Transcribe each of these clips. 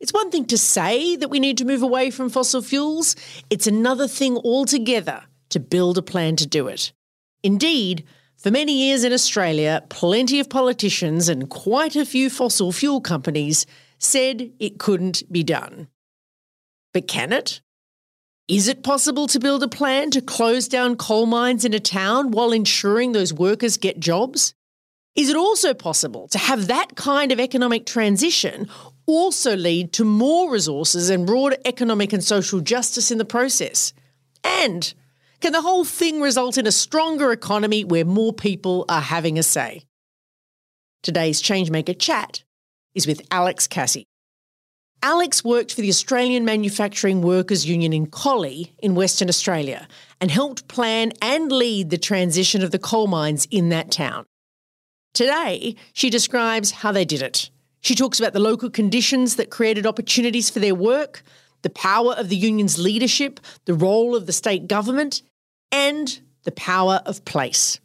It's one thing to say that we need to move away from fossil fuels. It's another thing altogether to build a plan to do it. Indeed, for many years in Australia, plenty of politicians and quite a few fossil fuel companies said it couldn't be done. But can it? Is it possible to build a plan to close down coal mines in a town while ensuring those workers get jobs? Is it also possible to have that kind of economic transition also lead to more resources and broader economic and social justice in the process? And can the whole thing result in a stronger economy where more people are having a say? Today's ChangeMaker Chat is with Alex Cassie. Alex worked for the Australian Manufacturing Workers Union in Collie in Western Australia and helped plan and lead the transition of the coal mines in that town. Today, she describes how they did it. She talks about the local conditions that created opportunities for their work, the power of the union's leadership, the role of the state government, and the power of place.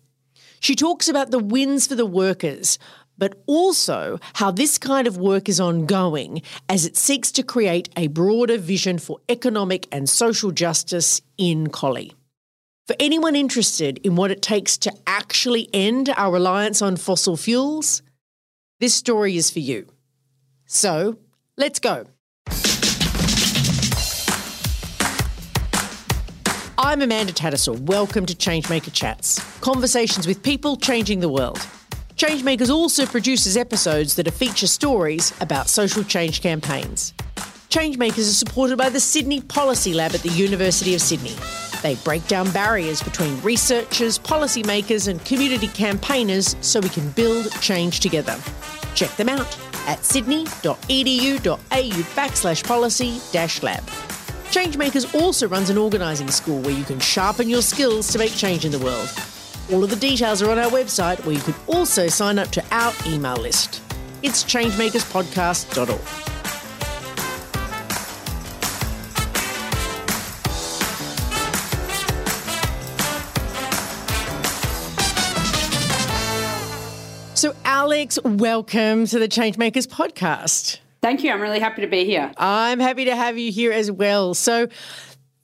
She talks about the wins for the workers, but also how this kind of work is ongoing as it seeks to create a broader vision for economic and social justice in Collie. For anyone interested in what it takes to actually end our reliance on fossil fuels, this story is for you. So, let's go. I'm Amanda Tattersall. Welcome to Changemaker Chats, conversations with people changing the world. Changemakers also produces episodes that are feature stories about social change campaigns. Changemakers is supported by the Sydney Policy Lab at the University of Sydney. They break down barriers between researchers, policymakers and community campaigners so we can build change together. Check them out at sydney.edu.au/policy-lab. Changemakers also runs an organising school where you can sharpen your skills to make change in the world. All of the details are on our website where you can also sign up to our email list. It's changemakerspodcast.org. So, Alex, welcome to the Changemakers podcast. Thank you. I'm really happy to be here. I'm happy to have you here as well. So,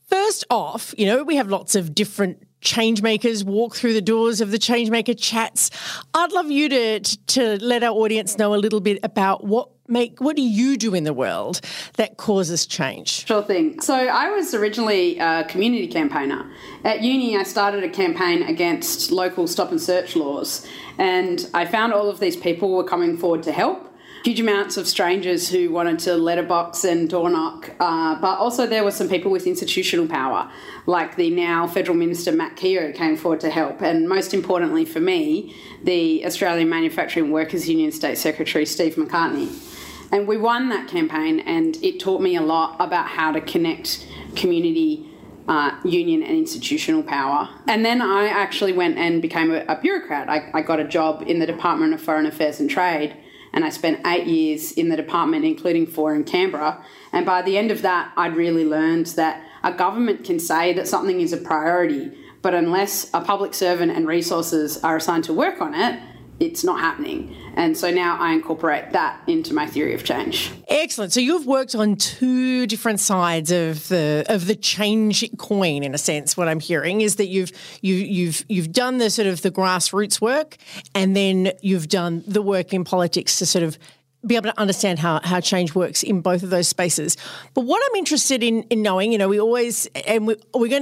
first off, you know, we have lots of different changemakers walk through the doors of the Changemaker Chats. I'd love you to let our audience know a little bit about what do you do in the world that causes change? Sure thing. So I was originally a community campaigner. At uni, I started a campaign against local stop and search laws, and I found all of these people were coming forward to help. Huge amounts of strangers who wanted to letterbox and door knock, but also there were some people with institutional power, like the now Federal Minister Matt Keogh came forward to help, and most importantly for me, the Australian Manufacturing Workers Union State Secretary Steve McCartney. And we won that campaign, and it taught me a lot about how to connect community, union and institutional power. And then I actually went and became a bureaucrat. I got a job in the Department of Foreign Affairs and Trade, and I spent 8 years in the department, including 4 in Canberra. And by the end of that, I'd really learned that a government can say that something is a priority, but unless a public servant and resources are assigned to work on it, it's not happening. And so now I incorporate that into my theory of change. Excellent. So you've worked on 2 different sides of the change coin, in a sense. What I'm hearing is that you've done the sort of the grassroots work, and then you've done the work in politics to sort of be able to understand how change works in both of those spaces. But what I'm interested in knowing, you know, we're going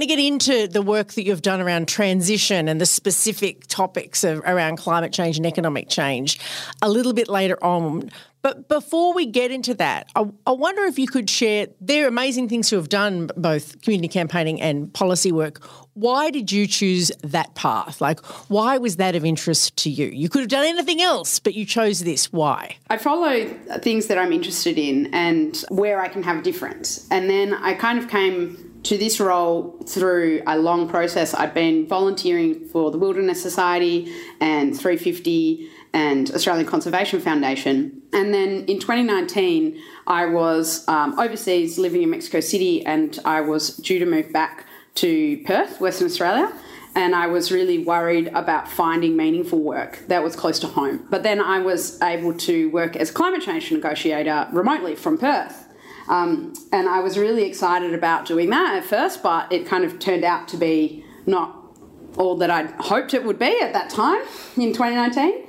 to get into the work that you've done around transition and the specific topics around climate change and economic change a little bit later on. But before we get into that, I wonder if you could share, there are amazing things you have done, both community campaigning and policy work. Why did you choose that path? Like, why was that of interest to you? You could have done anything else, but you chose this. Why? I follow things that I'm interested in and where I can have a difference. And then I kind of came to this role through a long process. I've been volunteering for the Wilderness Society and 350 and Australian Conservation Foundation. And then in 2019, I was overseas living in Mexico City, and I was due to move back to Perth, Western Australia. And I was really worried about finding meaningful work that was close to home. But then I was able to work as a climate change negotiator remotely from Perth. And I was really excited about doing that at first, but it kind of turned out to be not all that I'd hoped it would be at that time in 2019.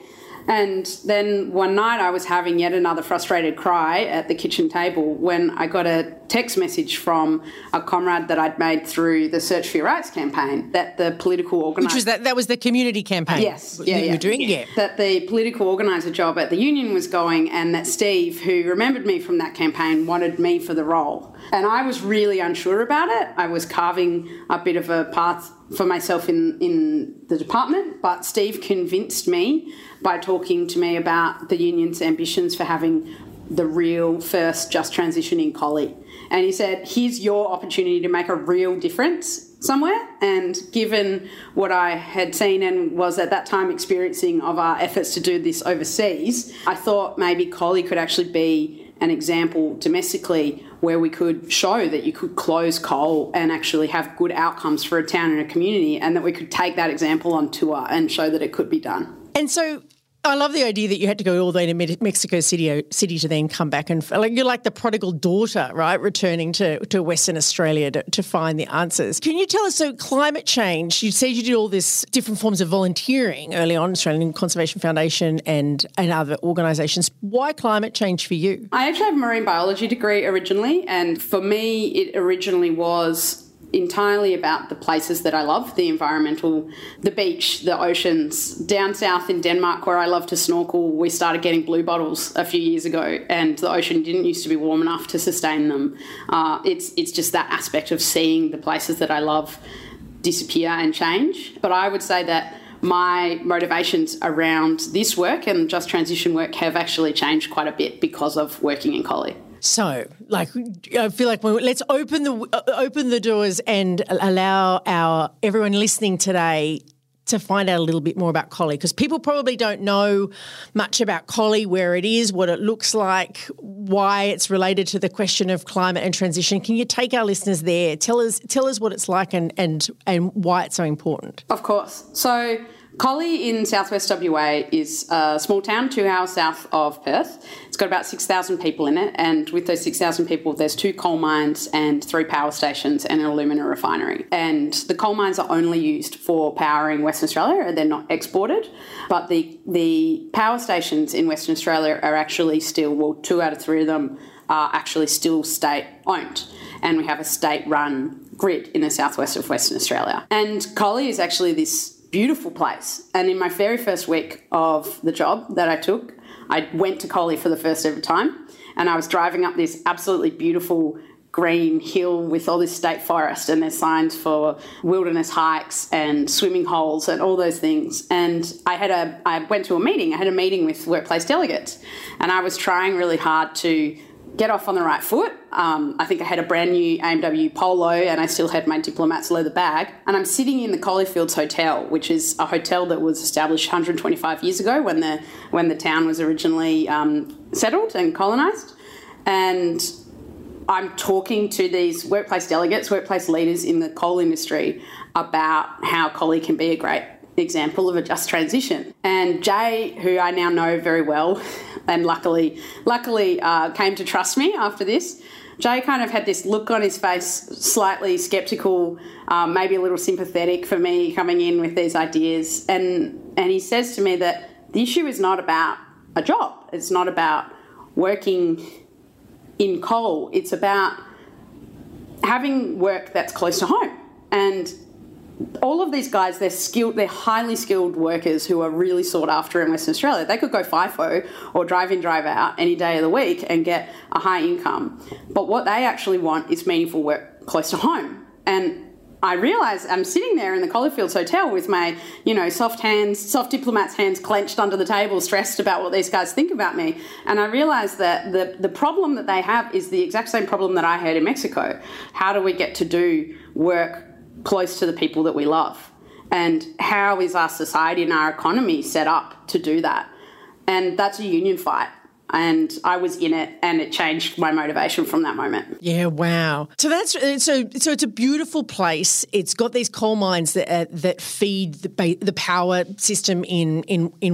And then one night I was having yet another frustrated cry at the kitchen table when I got a text message from a comrade that I'd made through the Search for Your Rights campaign that the political organiser... Which was that was the community campaign? Yes. You were doing? Yeah. That the political organiser job at the union was going, and that Steve, who remembered me from that campaign, wanted me for the role. And I was really unsure about it. I was carving a bit of a path for myself in the department, but Steve convinced me by talking to me about the union's ambitions for having the real first just transition in Collie. And he said, here's your opportunity to make a real difference somewhere. And given what I had seen and was at that time experiencing of our efforts to do this overseas, I thought maybe Collie could actually be an example domestically where we could show that you could close coal and actually have good outcomes for a town and a community, and that we could take that example on tour and show that it could be done. And so I love the idea that you had to go all the way to Mexico City to then come back, and like, you're like the prodigal daughter, right, returning to Western Australia to find the answers. Can you tell us, so climate change, you said you did all this different forms of volunteering early on, Australian Conservation Foundation and other organisations. Why climate change for you? I actually have a marine biology degree originally, and for me it originally was entirely about the places that I love, the environmental, the beach, the oceans. Down south in Denmark, where I love to snorkel, we started getting blue bottles a few years ago, and the ocean didn't used to be warm enough to sustain them. It's just that aspect of seeing the places that I love disappear and change. But I would say that my motivations around this work and just transition work have actually changed quite a bit because of working in Collie. So, like, I feel like let's open the doors and allow everyone listening today to find out a little bit more about Collie, because people probably don't know much about Collie, where it is, what it looks like, why it's related to the question of climate and transition. Can you take our listeners there? Tell us what it's like and why it's so important. Of course. So Collie in southwest WA is a small town 2 hours south of Perth. It's got about 6,000 people in it, and with those 6,000 people, there's 2 coal mines and 3 power stations and an alumina refinery. And the coal mines are only used for powering Western Australia, and they're not exported. But the power stations in Western Australia are actually still, well, 2 out of 3 of them are actually still state-owned, and we have a state-run grid in the southwest of Western Australia. And Collie is actually this beautiful place. And in my very first week of the job that I took, I went to Collie for the first ever time, and I was driving up this absolutely beautiful green hill with all this state forest, and there's signs for wilderness hikes and swimming holes and all those things. And I went to a meeting with workplace delegates, and I was trying really hard to get off on the right foot. I think I had a brand new AMW polo, and I still had my diplomat's leather bag. And I'm sitting in the Colliefields Hotel, which is a hotel that was established 125 years ago when the town was originally settled and colonised. And I'm talking to these workplace delegates, workplace leaders in the coal industry about how Collie can be a great example of a just transition. And Jay, who I now know very well, and luckily came to trust me after this, Jay kind of had this look on his face, slightly sceptical, maybe a little sympathetic for me coming in with these ideas. And he says to me that the issue is not about a job. It's not about working in coal. It's about having work that's close to home. And all of these guys, they're highly skilled workers who are really sought after in Western Australia. They could go FIFO or drive in, drive out any day of the week and get a high income. But what they actually want is meaningful work close to home. And I realised I'm sitting there in the Collierfields Hotel with my, soft diplomat's hands clenched under the table, stressed about what these guys think about me. And I realised that the problem that they have is the exact same problem that I had in Mexico. How do we get to do work close to the people that we love? And how is our society and our economy set up to do that? And that's a union fight. And I was in it, and it changed my motivation from that moment. Yeah, wow. So so it's a beautiful place. It's got these coal mines that feed the power system in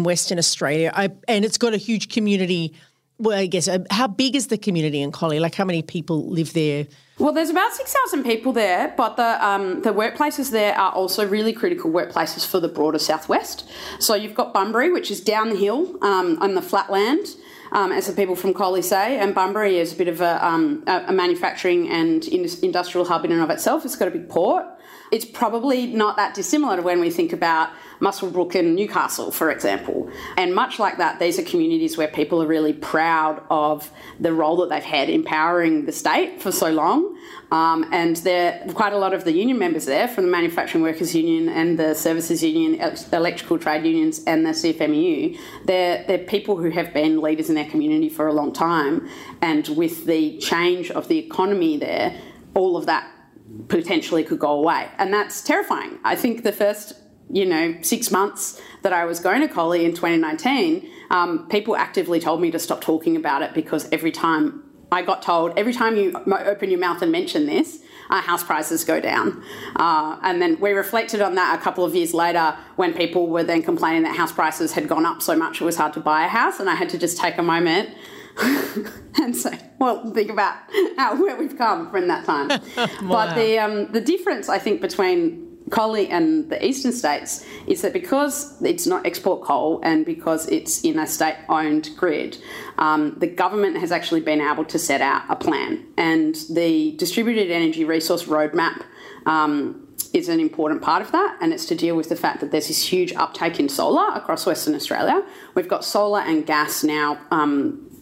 Western Australia, and it's got a huge community. Well, I guess, how big is the community in Collie? Like, how many people live there? Well, there's about 6,000 people there, but the workplaces there are also really critical workplaces for the broader southwest. So you've got Bunbury, which is down the hill on the flatland, as the people from Collie say, and Bunbury is a bit of a manufacturing and industrial hub in and of itself. It's got a big port. It's probably not that dissimilar to when we think about Muswellbrook and Newcastle, for example. And much like that, these are communities where people are really proud of the role that they've had empowering the state for so long. And there are quite a lot of the union members there from the Manufacturing Workers Union and the Services Union, Electrical Trade Unions and the CFMEU. They're people who have been leaders in their community for a long time. And with the change of the economy there, all of that potentially could go away. And that's terrifying. I think the first, 6 months that I was going to Collie in 2019, people actively told me to stop talking about it, because every time I got told, every time you open your mouth and mention this, house prices go down. And then we reflected on that a couple of years later when people were then complaining that house prices had gone up so much it was hard to buy a house. And I had to just take a moment and say, think about where we've come from that time. Wow. But the difference, I think, between Collie and the eastern states is that because it's not export coal and because it's in a state-owned grid, the government has actually been able to set out a plan. And the distributed energy resource roadmap is an important part of that, and it's to deal with the fact that there's this huge uptake in solar across Western Australia. We've got solar and gas now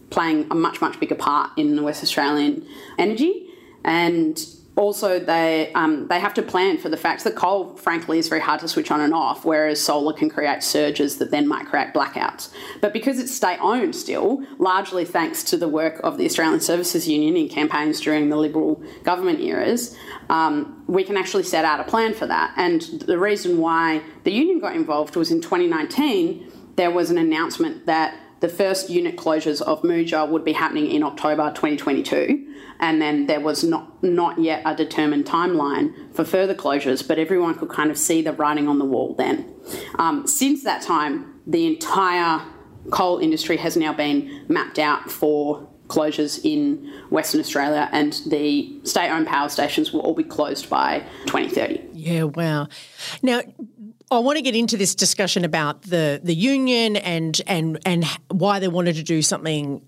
playing a much, much bigger part in the West Australian energy. And also they have to plan for the fact that coal, frankly, is very hard to switch on and off, whereas solar can create surges that then might create blackouts. But because it's state-owned still, largely thanks to the work of the Australian Services Union in campaigns during the Liberal government eras, we can actually set out a plan for that. And the reason why the union got involved was in 2019, there was an announcement that the first unit closures of Muja would be happening in October 2022, and then there was not yet a determined timeline for further closures, but everyone could kind of see the writing on the wall then. Since that time, the entire coal industry has now been mapped out for closures in Western Australia, and the state-owned power stations will all be closed by 2030. Yeah, wow. Now, I want to get into this discussion about the union and why they wanted to do something,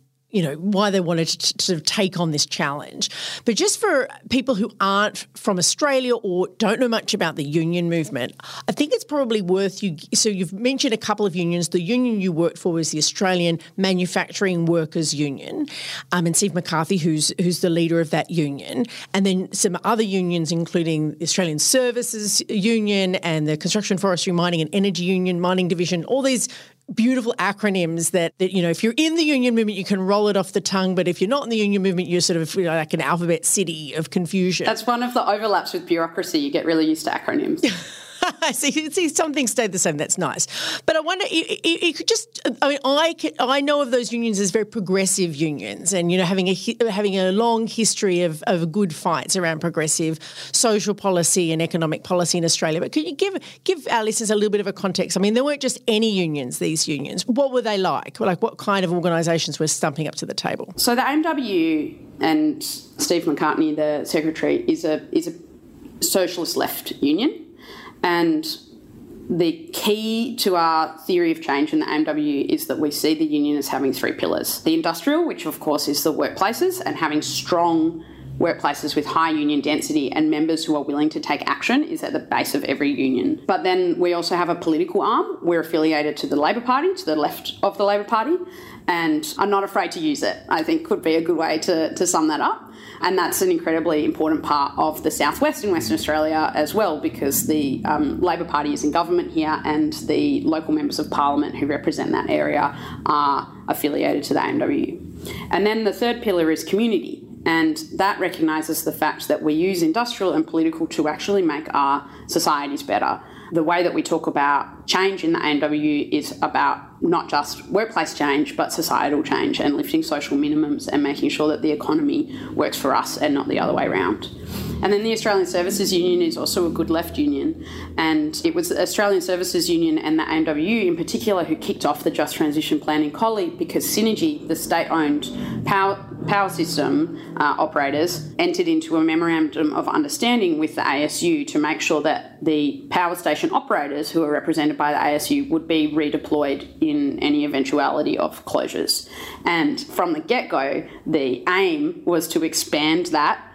why they wanted to sort of take on this challenge. But just for people who aren't from Australia or don't know much about the union movement, I think it's probably worth you. So you've mentioned a couple of unions. The union you worked for was the Australian Manufacturing Workers Union, and Steve McCartney, who's the leader of that union, and then some other unions, including the Australian Services Union and the Construction, Forestry, Mining and Energy Union, Mining Division, all these beautiful acronyms that if you're in the union movement, you can roll it off the tongue. But if you're not in the union movement, you're sort of like an alphabet city of confusion. That's one of the overlaps with bureaucracy. You get really used to acronyms. See, some things stayed the same. That's nice. But I wonder, it could just, I know of those unions as very progressive unions and, having a long history of good fights around progressive social policy and economic policy in Australia. But could you give our listeners a little bit of a context? There weren't just any unions, these unions. What were they like? Like, what kind of organisations were stumping up to the table? So the AMW, and Steve McCartney, the secretary, is a socialist left union. And the key to our theory of change in the AMW is that we see the union as having three pillars. The industrial, which of course is the workplaces, and having strong workplaces with high union density and members who are willing to take action is at the base of every union. But then we also have a political arm. We're affiliated to the Labor Party, to the left of the Labor Party, and I'm not afraid to use it, I think could be a good way to sum that up. And that's an incredibly important part of the South West in Western Australia as well, because the Labor Party is in government here and the local members of parliament who represent that area are affiliated to the AMW. And then the third pillar is community. And that recognises the fact that we use industrial and political to actually make our societies better. The way that we talk about change in the ANW is about not just workplace change, but societal change and lifting social minimums and making sure that the economy works for us and not the other way around. And then the Australian Services Union is also a good left union. And it was the Australian Services Union and the ANW in particular who kicked off the Just Transition Plan in Collie, because Synergy, the state-owned power system operators, entered into a memorandum of understanding with the ASU to make sure that the power station operators who are represented by the ASU would be redeployed in any eventuality of closures. And from the get-go, the aim was to expand that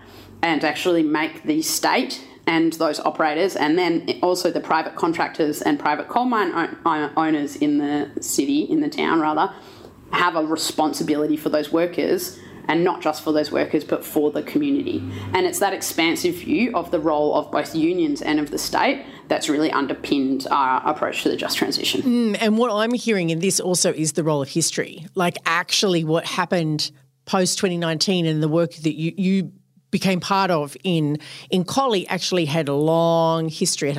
and actually make the state and those operators, and then also the private contractors and private coal mine owners in the city, in the town rather, have a responsibility for those workers, and not just for those workers, but for the community. And it's that expansive view of the role of both unions and of the state that's really underpinned our approach to the just transition. And what I'm hearing in this also is the role of history, like actually what happened post-2019 and the work that you became part of in Collie actually had a long history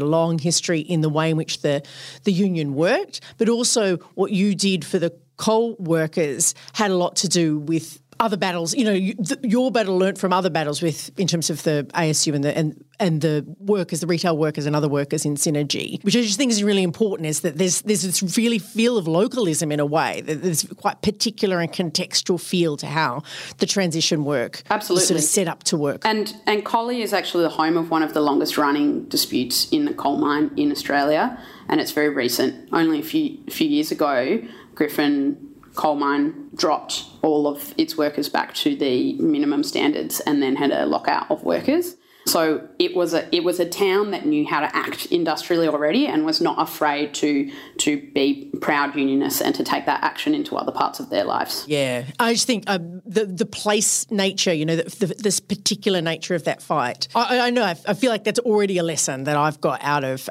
in the way in which the union worked, but also what you did for the coal workers had a lot to do with other battles. You know, your battle learnt from other battles in terms of the ASU and the workers, the retail workers and other workers in Synergy, which I just think is really important, is that there's this really feel of localism in a way, that there's quite particular and contextual feel to how the transition work is sort of set up to work. And Collie is actually the home of one of the longest running disputes in the coal mine in Australia, and it's very recent. Only a few years ago, Griffin coal mine dropped all of its workers back to the minimum standards and then had a lockout of workers. So it was a town that knew how to act industrially already and was not afraid to be proud unionists and to take that action into other parts of their lives. Yeah, I just think the place nature, you know, this particular nature of that fight. I know, I feel like that's already a lesson that I've got out of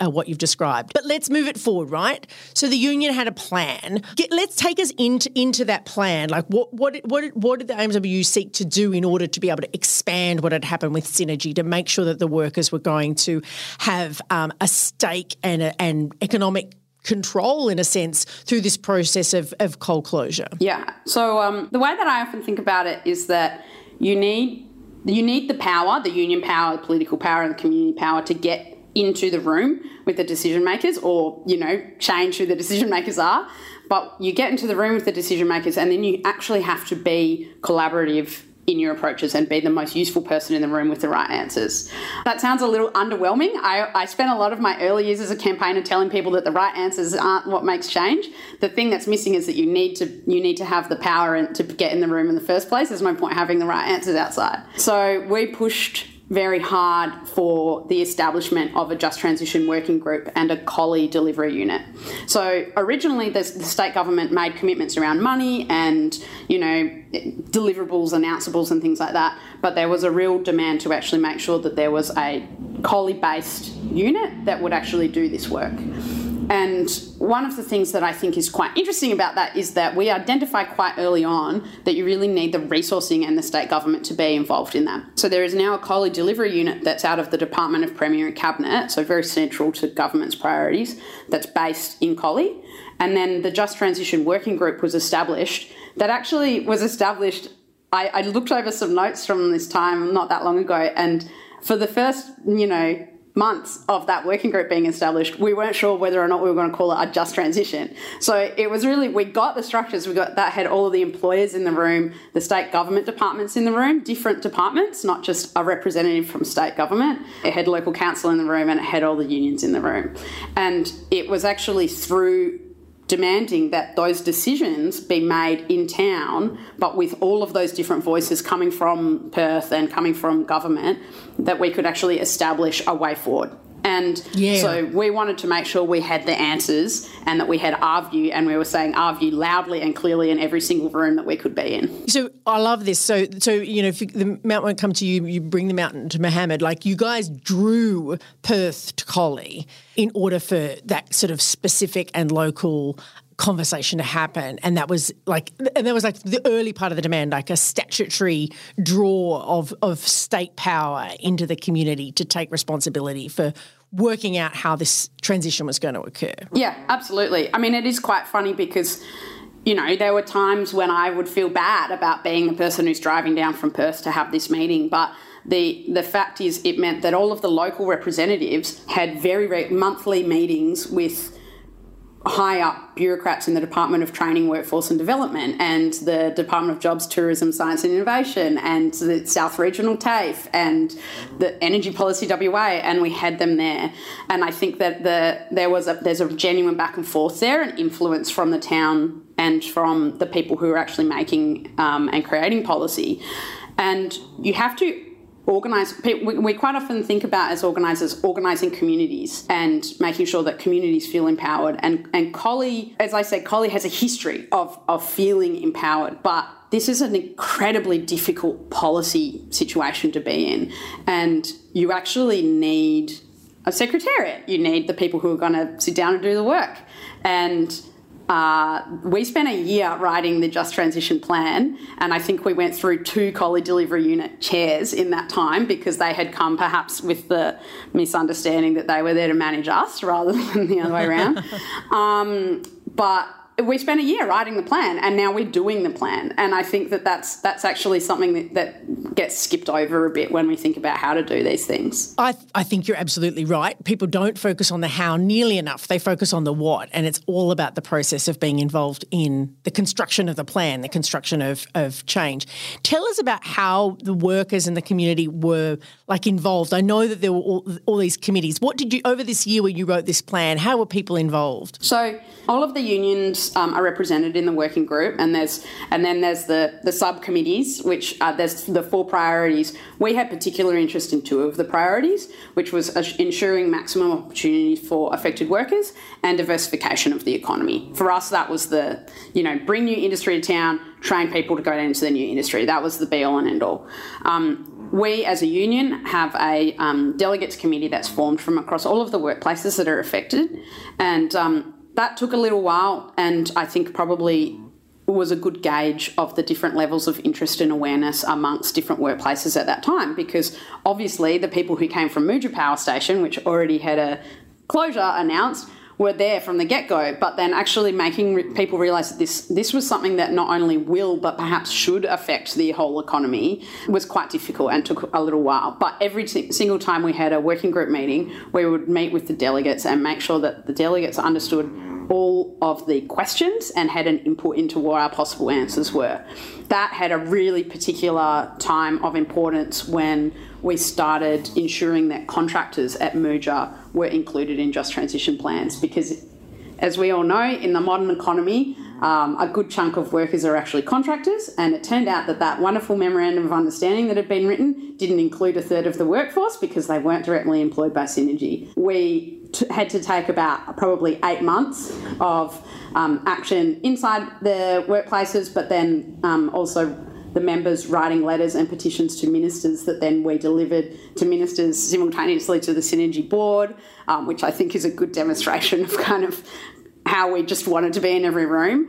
what you've described. But let's move it forward, right? So the union had a plan. Let's take us into that plan. Like what did the AMW seek to do in order to be able to expand what had happened with Synergy, to make sure that the workers were going to have a stake and economic control, in a sense, through this process of coal closure? Yeah. So the way that I often think about it is that you need the power, the union power, the political power and the community power to get into the room with the decision makers or, you know, change who the decision makers are. But you get into the room with the decision makers and then you actually have to be collaborative in your approaches and be the most useful person in the room with the right answers. That sounds a little underwhelming. I spent a lot of my early years as a campaigner telling people that the right answers aren't what makes change. The thing that's missing is that you need to have the power and to get in the room in the first place. There's no point having the right answers outside. So we pushed very hard for the establishment of a Just Transition Working Group and a Collie delivery unit. So originally the state government made commitments around money and, you know, deliverables, announceables and things like that, but there was a real demand to actually make sure that there was a Collie-based unit that would actually do this work. And one of the things that I think is quite interesting about that is that we identify quite early on that you really need the resourcing and the state government to be involved in that. So there is now a Collie delivery unit that's out of the Department of Premier and Cabinet, so very central to government's priorities, that's based in Collie. And then the Just Transition Working Group was established. That actually was established, I looked over some notes from this time not that long ago, and for the first, you know, months of that working group being established, we weren't sure whether or not we were going to call it a just transition. So it was really, we got the structures, that had all of the employers in the room, the state government departments in the room, different departments, not just a representative from state government. It had local council in the room and it had all the unions in the room. And it was actually through demanding that those decisions be made in town, but with all of those different voices coming from Perth and coming from government, that we could actually establish a way forward. And so we wanted to make sure we had the answers and that we had our view, and we were saying our view loudly and clearly in every single room that we could be in. So I love this. So you know, if the mountain won't come to you, you bring the mountain to Muhammad. Like, you guys drew Perth to Collie in order for that sort of specific and local conversation to happen, and that was like the early part of the demand, like a statutory draw of state power into the community to take responsibility for working out how this transition was going to occur. Yeah, absolutely. I mean, it is quite funny because, you know, there were times when I would feel bad about being the person who's driving down from Perth to have this meeting, but the fact is it meant that all of the local representatives had very monthly meetings with high up bureaucrats in the Department of Training, Workforce and Development and the Department of Jobs, Tourism, Science and Innovation and the South Regional TAFE and the Energy Policy WA, and we had them there. And I think that there's a genuine back and forth there and influence from the town and from the people who are actually making and creating policy. And you have to organise. We quite often think about as organisers organising communities and making sure that communities feel empowered. And Collie, as I say, Collie has a history of feeling empowered, but this is an incredibly difficult policy situation to be in. And you actually need a secretariat. You need the people who are going to sit down and do the work. And we spent a year writing the Just Transition Plan, and I think we went through 2 Collie Delivery Unit chairs in that time because they had come perhaps with the misunderstanding that they were there to manage us rather than the other way around. But we spent a year writing the plan, and now we're doing the plan. And I think that's actually something that gets skipped over a bit when we think about how to do these things. I think you're absolutely right. People don't focus on the how nearly enough. They focus on the what, and it's all about the process of being involved in the construction of the plan, the construction of change. Tell us about how the workers and the community were like involved. I know that there were all these committees. What did you, over this year when you wrote this plan, how were people involved? So all of the unions are represented in the working group, and then there's the subcommittees, which there's the 4 priorities. We had particular interest in 2 of the priorities, which was ensuring maximum opportunity for affected workers and diversification of the economy. For us, that was the, you know, bring new industry to town, train people to go into the new industry. That was the be all and end all. We as a union have a delegates committee that's formed from across all of the workplaces that are affected, and that took a little while, and I think probably was a good gauge of the different levels of interest and awareness amongst different workplaces at that time, because obviously the people who came from Muja Power Station, which already had a closure announced, were there from the get-go, but then actually making people realise that this was something that not only will but perhaps should affect the whole economy was quite difficult and took a little while. But every single time we had a working group meeting, we would meet with the delegates and make sure that the delegates understood all of the questions and had an input into what our possible answers were. That had a really particular time of importance when we started ensuring that contractors at Muja were included in Just Transition Plans, because as we all know, in the modern economy, a good chunk of workers are actually contractors, and it turned out that wonderful memorandum of understanding that had been written didn't include a third of the workforce because they weren't directly employed by Synergy. We had to take about probably 8 months of action inside the workplaces, but then also the members writing letters and petitions to ministers that then we delivered to ministers simultaneously to the Synergy board, which I think is a good demonstration of kind of how we just wanted to be in every room.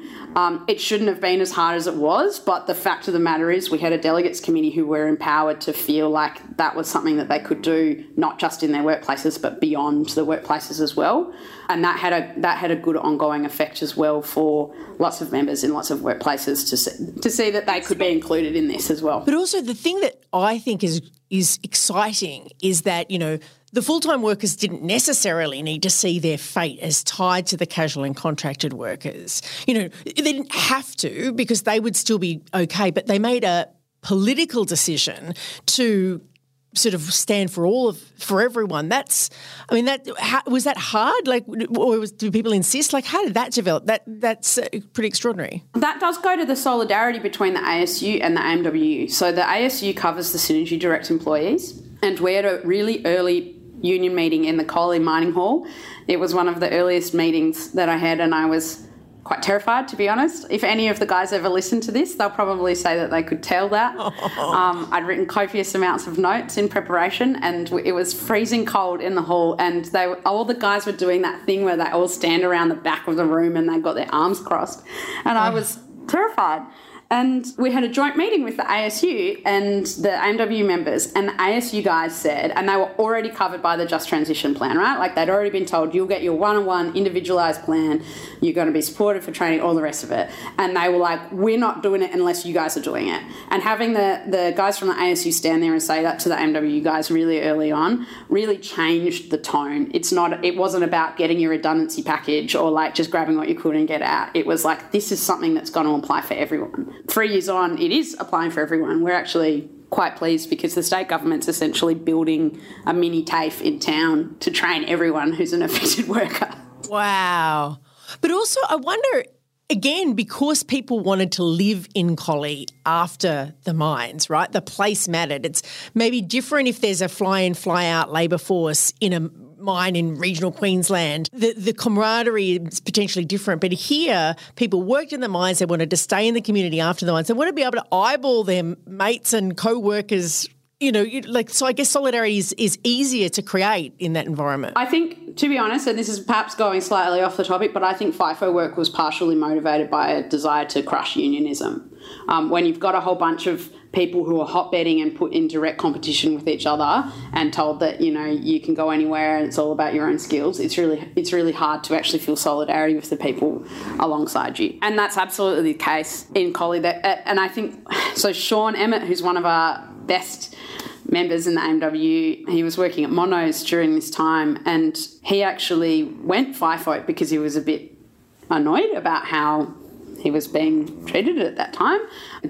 It shouldn't have been as hard as it was, but the fact of the matter is we had a delegates committee who were empowered to feel like that was something that they could do, not just in their workplaces, but beyond the workplaces as well. And that had a good ongoing effect as well for lots of members in lots of workplaces to see that they could be included in this as well. But also the thing that I think is exciting is that, you know, the full-time workers didn't necessarily need to see their fate as tied to the casual and contracted workers. You know, they didn't have to, because they would still be okay, but they made a political decision to sort of stand for all of, for everyone. That's, I mean, that how, was that hard? Like, or was, do people insist? Like, how did that develop? That's pretty extraordinary. That does go to the solidarity between the ASU and the AMWU. So the ASU covers the Synergy direct employees, and we had a really early union meeting in the Collie Mining Hall. It was one of the earliest meetings that I had, and I was quite terrified, to be honest. If any of the guys ever listen to this, they'll probably say that they could tell that. I'd written copious amounts of notes in preparation, and it was freezing cold in the hall, and all the guys were doing that thing where they all stand around the back of the room and they got their arms crossed, and I was terrified. And we had a joint meeting with the ASU and the AMW members, and the ASU guys said, and they were already covered by the Just Transition Plan, right? Like, they'd already been told, you'll get your one-on-one individualised plan, you're going to be supported for training, all the rest of it. And they were like, we're not doing it unless you guys are doing it. And having the guys from the ASU stand there and say that to the AMW guys really early on really changed the tone. It wasn't about getting your redundancy package or like just grabbing what you could and get out. It was like, this is something that's going to apply for everyone. 3 years on, it is applying for everyone. We're actually quite pleased because the state government's essentially building a mini TAFE in town to train everyone who's an affected worker. Wow. But also I wonder, again, because people wanted to live in Collie after the mines, right? The place mattered. It's maybe different if there's a fly-in, fly-out labour force in a mine in regional Queensland. The camaraderie is potentially different. But here, people worked in the mines. They wanted to stay in the community after the mines. They wanted to be able to eyeball their mates and co-workers, you know, like, so I guess solidarity is easier to create in that environment. I think, to be honest, and this is perhaps going slightly off the topic, but I think FIFO work was partially motivated by a desire to crush unionism. When you've got a whole bunch of people who are hotbedding and put in direct competition with each other and told that, you know, you can go anywhere and it's all about your own skills, it's really hard to actually feel solidarity with the people alongside you. And that's absolutely the case in Collie. And I think, so Sean Emmett, who's one of our best members in the AMW, he was working at Monos during this time, and he actually went FIFO because he was a bit annoyed about how he was being treated at that time.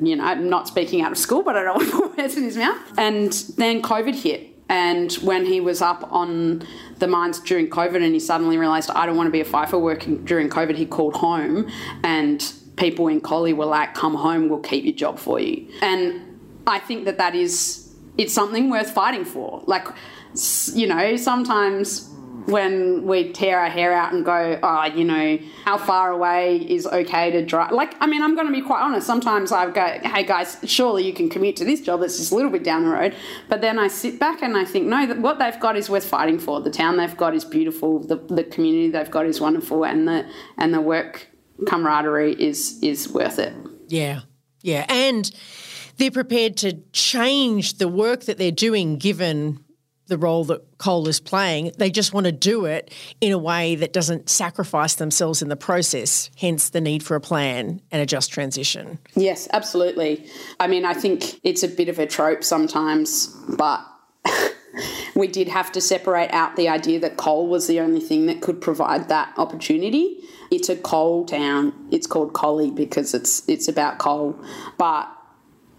You know, I'm not speaking out of school, but I don't want to put words in his mouth. And then COVID hit. And when he was up on the mines during COVID and he suddenly realised, I don't want to be a FIFO working during COVID, he called home, and people in Collie were like, come home, we'll keep your job for you. And I think that is, it's something worth fighting for. Like, you know, sometimes when we tear our hair out and go, oh, you know, how far away is okay to drive? Like, I mean, I'm going to be quite honest. Sometimes I go, hey, guys, surely you can commute to this job that's just a little bit down the road. But then I sit back and I think, no, what they've got is worth fighting for. The town they've got is beautiful. The community they've got is wonderful. And the work camaraderie is worth it. Yeah, yeah. And they're prepared to change the work that they're doing given the role that coal is playing. They just want to do it in a way that doesn't sacrifice themselves in the process, hence the need for a plan and a just transition. Yes, absolutely. I mean, I think it's a bit of a trope sometimes, but we did have to separate out the idea that coal was the only thing that could provide that opportunity. It's a coal town. It's called Collie because it's about coal. But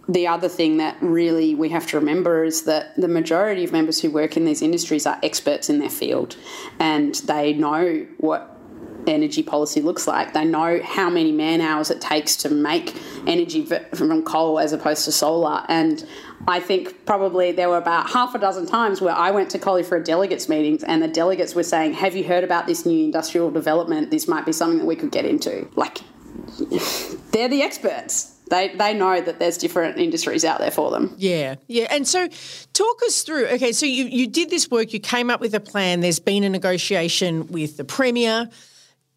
the other thing that really we have to remember is that the majority of members who work in these industries are experts in their field, and they know what energy policy looks like. They know how many man hours it takes to make energy from coal as opposed to solar. And I think probably there were about half a dozen times where I went to Collie for a delegates meetings and the delegates were saying, have you heard about this new industrial development? This might be something that we could get into. Like, they're the experts. They know that there's different industries out there for them. Yeah, yeah. And so talk us through, okay, so you did this work, you came up with a plan, there's been a negotiation with the Premier,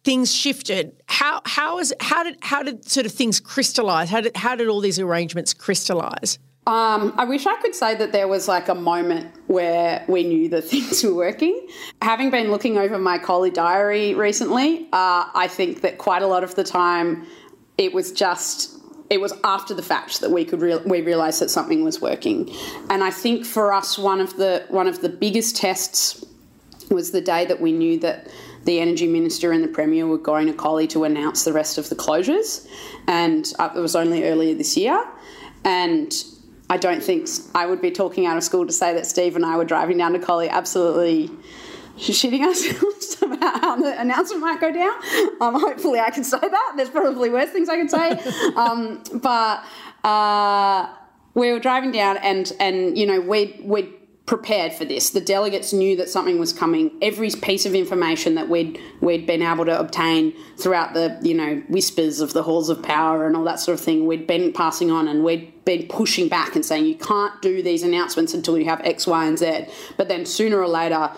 things shifted. How did sort of things crystallise? How did all these arrangements crystallise? I wish I could say that there was like a moment where we knew that things were working. Having been looking over my Collie diary recently, I think that quite a lot of the time it was after the fact that we realised that something was working. And I think for us one of the biggest tests was the day that we knew that the Energy Minister and the Premier were going to Collie to announce the rest of the closures, and it was only earlier this year. And I don't think I would be talking out of school to say that Steve and I were driving down to Collie absolutely shitting ourselves about how the announcement might go down. Hopefully I can say that. There's probably worse things I could say. We were driving down and you know, we prepared for this. The delegates knew that something was coming. Every piece of information that we'd been able to obtain throughout the, you know, whispers of the halls of power and all that sort of thing, we'd been passing on, and we'd been pushing back and saying you can't do these announcements until you have X, Y, and Z. But then sooner or later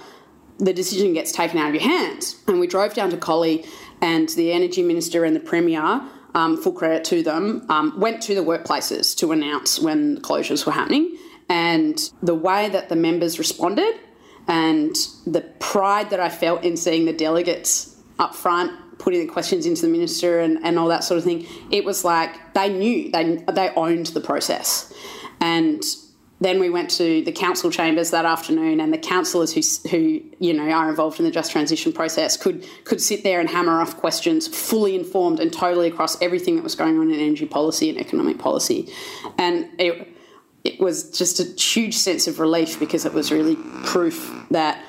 the decision gets taken out of your hands. And we drove down to Collie, and the Energy Minister and the Premier, full credit to them, went to the workplaces to announce when the closures were happening. And the way that the members responded and the pride that I felt in seeing the delegates up front putting the questions into the minister and all that sort of thing, it was like they knew, they owned the process. And then we went to the council chambers that afternoon, and the councillors who you know, are involved in the just transition process could sit there and hammer off questions fully informed and totally across everything that was going on in energy policy and economic policy. And it was just a huge sense of relief, because it was really proof that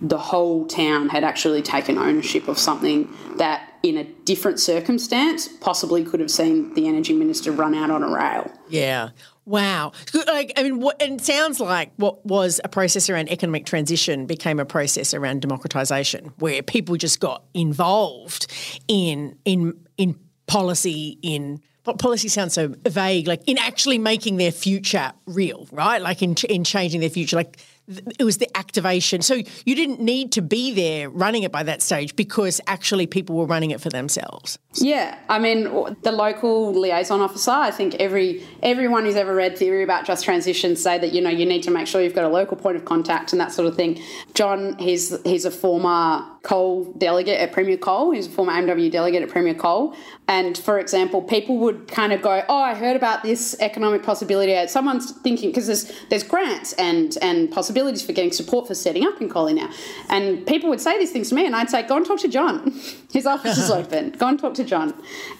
the whole town had actually taken ownership of something that in a different circumstance possibly could have seen the energy minister run out on a rail. Yeah. Wow. Like, I mean, it sounds like what was a process around economic transition became a process around democratisation, where people just got involved in policy, in... Policy sounds so vague, like in actually making their future real, right? Like in changing their future, like it was the activation. So you didn't need to be there running it by that stage, because actually people were running it for themselves. Yeah. I mean, the local liaison officer, I think everyone who's ever read theory about just transition say that, you know, you need to make sure you've got a local point of contact and that sort of thing. John, he's a former coal delegate at Premier Coal. He's a former AMW delegate at Premier Coal. And, for example, people would kind of go, oh, I heard about this economic possibility. Someone's thinking, because there's grants and possibilities for getting support for setting up in Collie now. And people would say these things to me, and I'd say, go and talk to John. His office is open. Go and talk to John.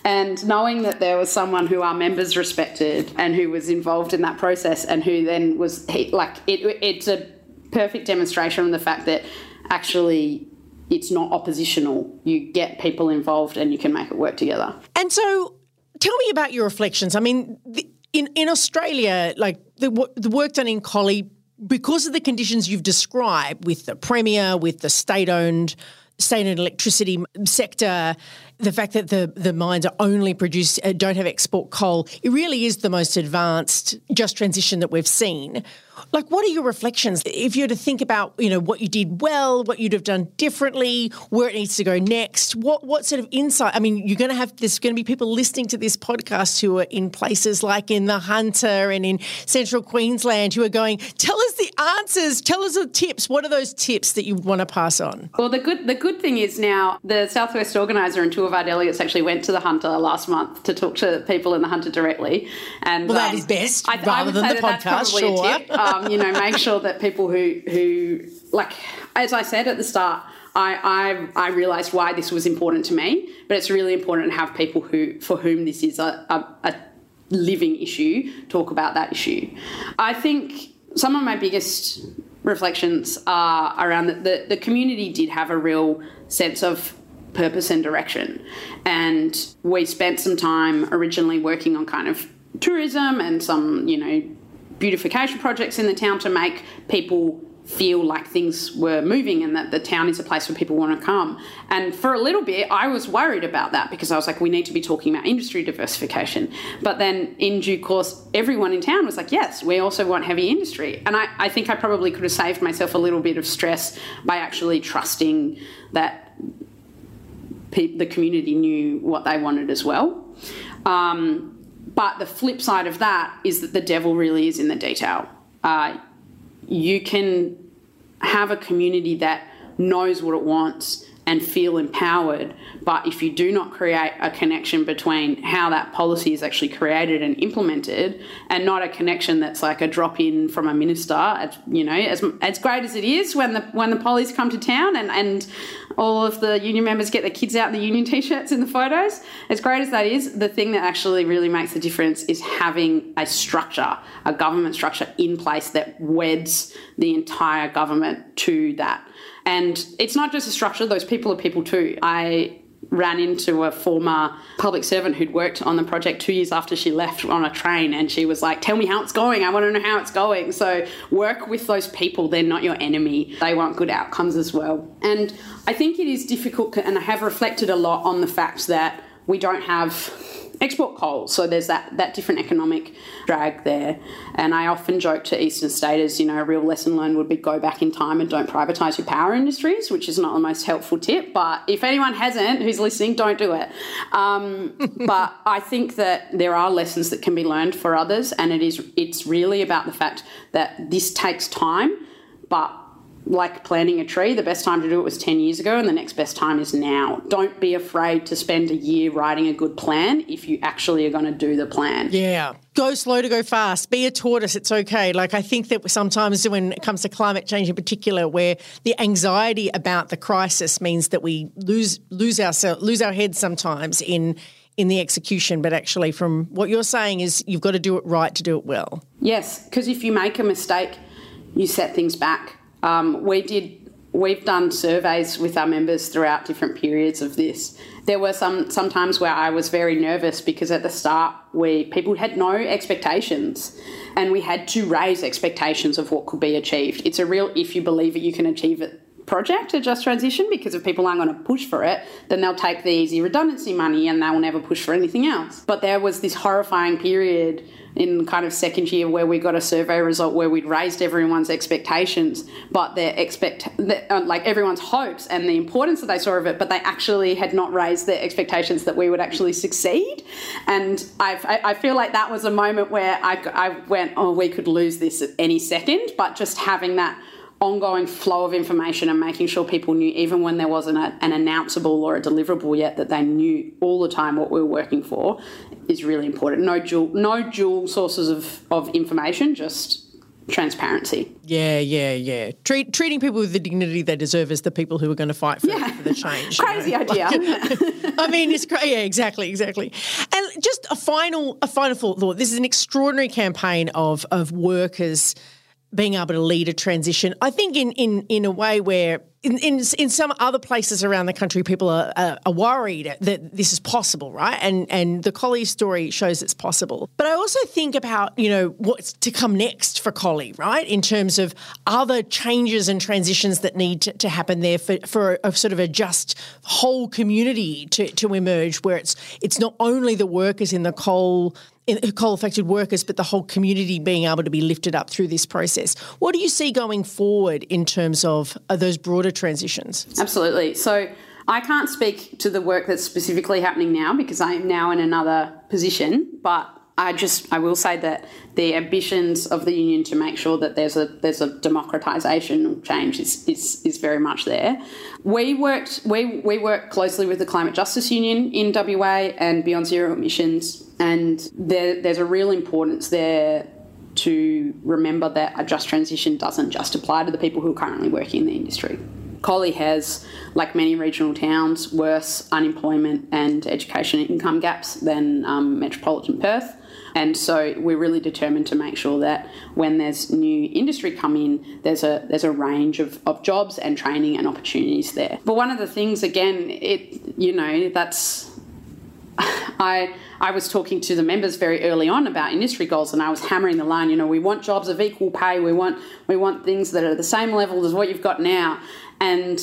And knowing that there was someone who our members respected and who was involved in that process, and who then was, it's a perfect demonstration of the fact that actually it's not oppositional. You get people involved and you can make it work together. And so tell me about your reflections. I mean, in Australia, like the work done in Collie, because of the conditions you've described with the Premier, with the state-owned electricity sector, the fact that the mines are only produced, don't have export coal, it really is the most advanced just transition that we've seen. Like, what are your reflections? If you were to think about, you know, what you did well, what you'd have done differently, where it needs to go next, what sort of insight? I mean, there's going to be people listening to this podcast who are in places like in the Hunter and in central Queensland who are going, tell us the answers, tell us the tips. What are those tips that you want to pass on? Well, the good thing is now the Southwest Organiser and two of our delegates actually went to the Hunter last month to talk to people in the Hunter directly. And well, that is best, rather than the podcast, sure. You know, make sure that people who like, as I said at the start, I realised why this was important to me, but it's really important to have people for whom this is a living issue talk about that issue. I think some of my biggest reflections are around that the community did have a real sense of purpose and direction, and we spent some time originally working on kind of tourism and some, you know, beautification projects in the town to make people feel like things were moving and that the town is a place where people want to come. And for a little bit, I was worried about that, because I was like, we need to be talking about industry diversification. But then in due course, everyone in town was like, yes, we also want heavy industry. And I think I probably could have saved myself a little bit of stress by actually trusting that the community knew what they wanted as well. But the flip side of that is that the devil really is in the detail. You can have a community that knows what it wants and feel empowered. But if you do not create a connection between how that policy is actually created and implemented, and not a connection that's like a drop in from a minister, you know, as great as it is when the pollies come to town and all of the union members get their kids out in the union t-shirts in the photos, as great as that is, the thing that actually really makes the difference is having a structure, a government structure in place that weds the entire government to that. And it's not just a structure, those people are people too. I ran into a former public servant who'd worked on the project 2 years after she left on a train, and she was like, tell me how it's going. I want to know how it's going. So work with those people. They're not your enemy. They want good outcomes as well. And I think it is difficult, and I have reflected a lot on the fact that we don't have export coal. So there's that different economic drag there. And I often joke to Eastern staters, you know, a real lesson learned would be go back in time and don't privatise your power industries, which is not the most helpful tip. But if anyone hasn't, who's listening, don't do it. But I think that there are lessons that can be learned for others. And it's really about the fact that this takes time, but like planting a tree, the best time to do it was 10 years ago and the next best time is now. Don't be afraid to spend a year writing a good plan if you actually are going to do the plan. Yeah. Go slow to go fast. Be a tortoise. It's okay. Like, I think that sometimes when it comes to climate change in particular, where the anxiety about the crisis means that we lose our heads sometimes in the execution, but actually from what you're saying is you've got to do it right to do it well. Yes, because if you make a mistake, you set things back. We've done surveys with our members throughout different periods of this. There were some times where I was very nervous because at the start people had no expectations and we had to raise expectations of what could be achieved. It's a real if you believe it, you can achieve it project, a just transition, because if people aren't going to push for it, then they'll take the easy redundancy money and they will never push for anything else. But there was this horrifying period in kind of second year where we got a survey result where we'd raised everyone's expectations, but everyone's hopes and the importance that they saw of it, but they actually had not raised their expectations that we would actually succeed. And I feel like that was a moment where I went, oh, we could lose this at any second, but just having that ongoing flow of information and making sure people knew, even when there wasn't an announceable or a deliverable yet, that they knew all the time what we were working for is really important. No dual sources of information, just transparency. Yeah. Treating people with the dignity they deserve as the people who are going to fight for the change. Crazy idea. Like, I mean, it's crazy. Yeah, exactly. And just a final thought. This is an extraordinary campaign of workers being able to lead a transition. I think in a way where in some other places around the country, people are worried that this is possible, right? And the Collie story shows it's possible. But I also think about, you know, what's to come next for Collie, right? In terms of other changes and transitions that need to happen there for a sort of a just whole community to emerge, where it's not only the workers in the coal-affected workers, but the whole community being able to be lifted up through this process. What do you see going forward in terms of those broader transitions? Absolutely. So I can't speak to the work that's specifically happening now because I am now in another position, but I will say that the ambitions of the union to make sure that there's a democratisation change is very much there. We work closely with the Climate Justice Union in WA and Beyond Zero Emissions, and there's a real importance there to remember that a just transition doesn't just apply to the people who are currently working in the industry. Collie has, like many regional towns, worse unemployment and education income gaps than metropolitan Perth. And so we're really determined to make sure that when there's new industry come in, there's a range of jobs and training and opportunities there. But one of the things, again, I was talking to the members very early on about industry goals, and I was hammering the line, you know, we want jobs of equal pay, we want things that are the same level as what you've got now. And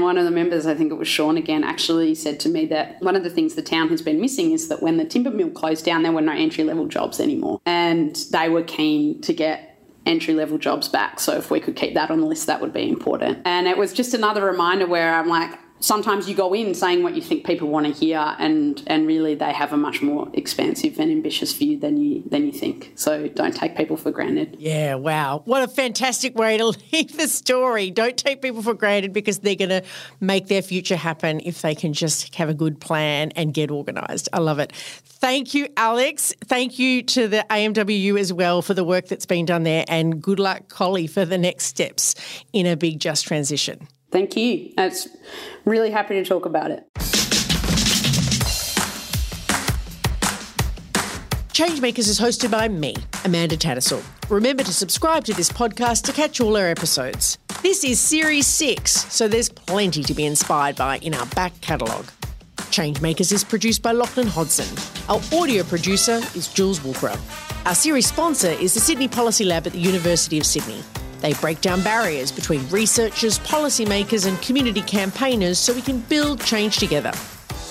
one of the members, I think it was Sean again, actually said to me that one of the things the town has been missing is that when the timber mill closed down, there were no entry-level jobs anymore. And they were keen to get entry-level jobs back. So if we could keep that on the list, that would be important. And it was just another reminder where I'm like, sometimes you go in saying what you think people want to hear, and really they have a much more expansive and ambitious view than you think. So don't take people for granted. Yeah, wow. What a fantastic way to leave the story. Don't take people for granted, because they're going to make their future happen if they can just have a good plan and get organised. I love it. Thank you, Alex. Thank you to the AMWU as well for the work that's been done there, and good luck, Collie, for the next steps in a big just transition. Thank you. I'm really happy to talk about it. Changemakers is hosted by me, Amanda Tattersall. Remember to subscribe to this podcast to catch all our episodes. This is Series 6, so there's plenty to be inspired by in our back catalogue. Changemakers is produced by Lachlan Hodson. Our audio producer is Jules Wolcrow. Our series sponsor is the Sydney Policy Lab at the University of Sydney. They break down barriers between researchers, policymakers and community campaigners so we can build change together.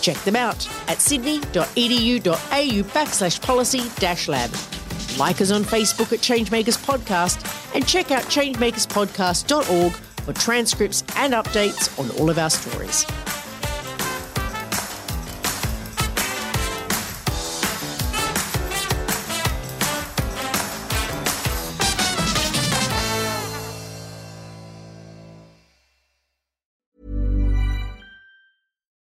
Check them out at sydney.edu.au/policy-lab. Like us on Facebook at ChangeMakers Podcast, and check out changemakerspodcast.org for transcripts and updates on all of our stories.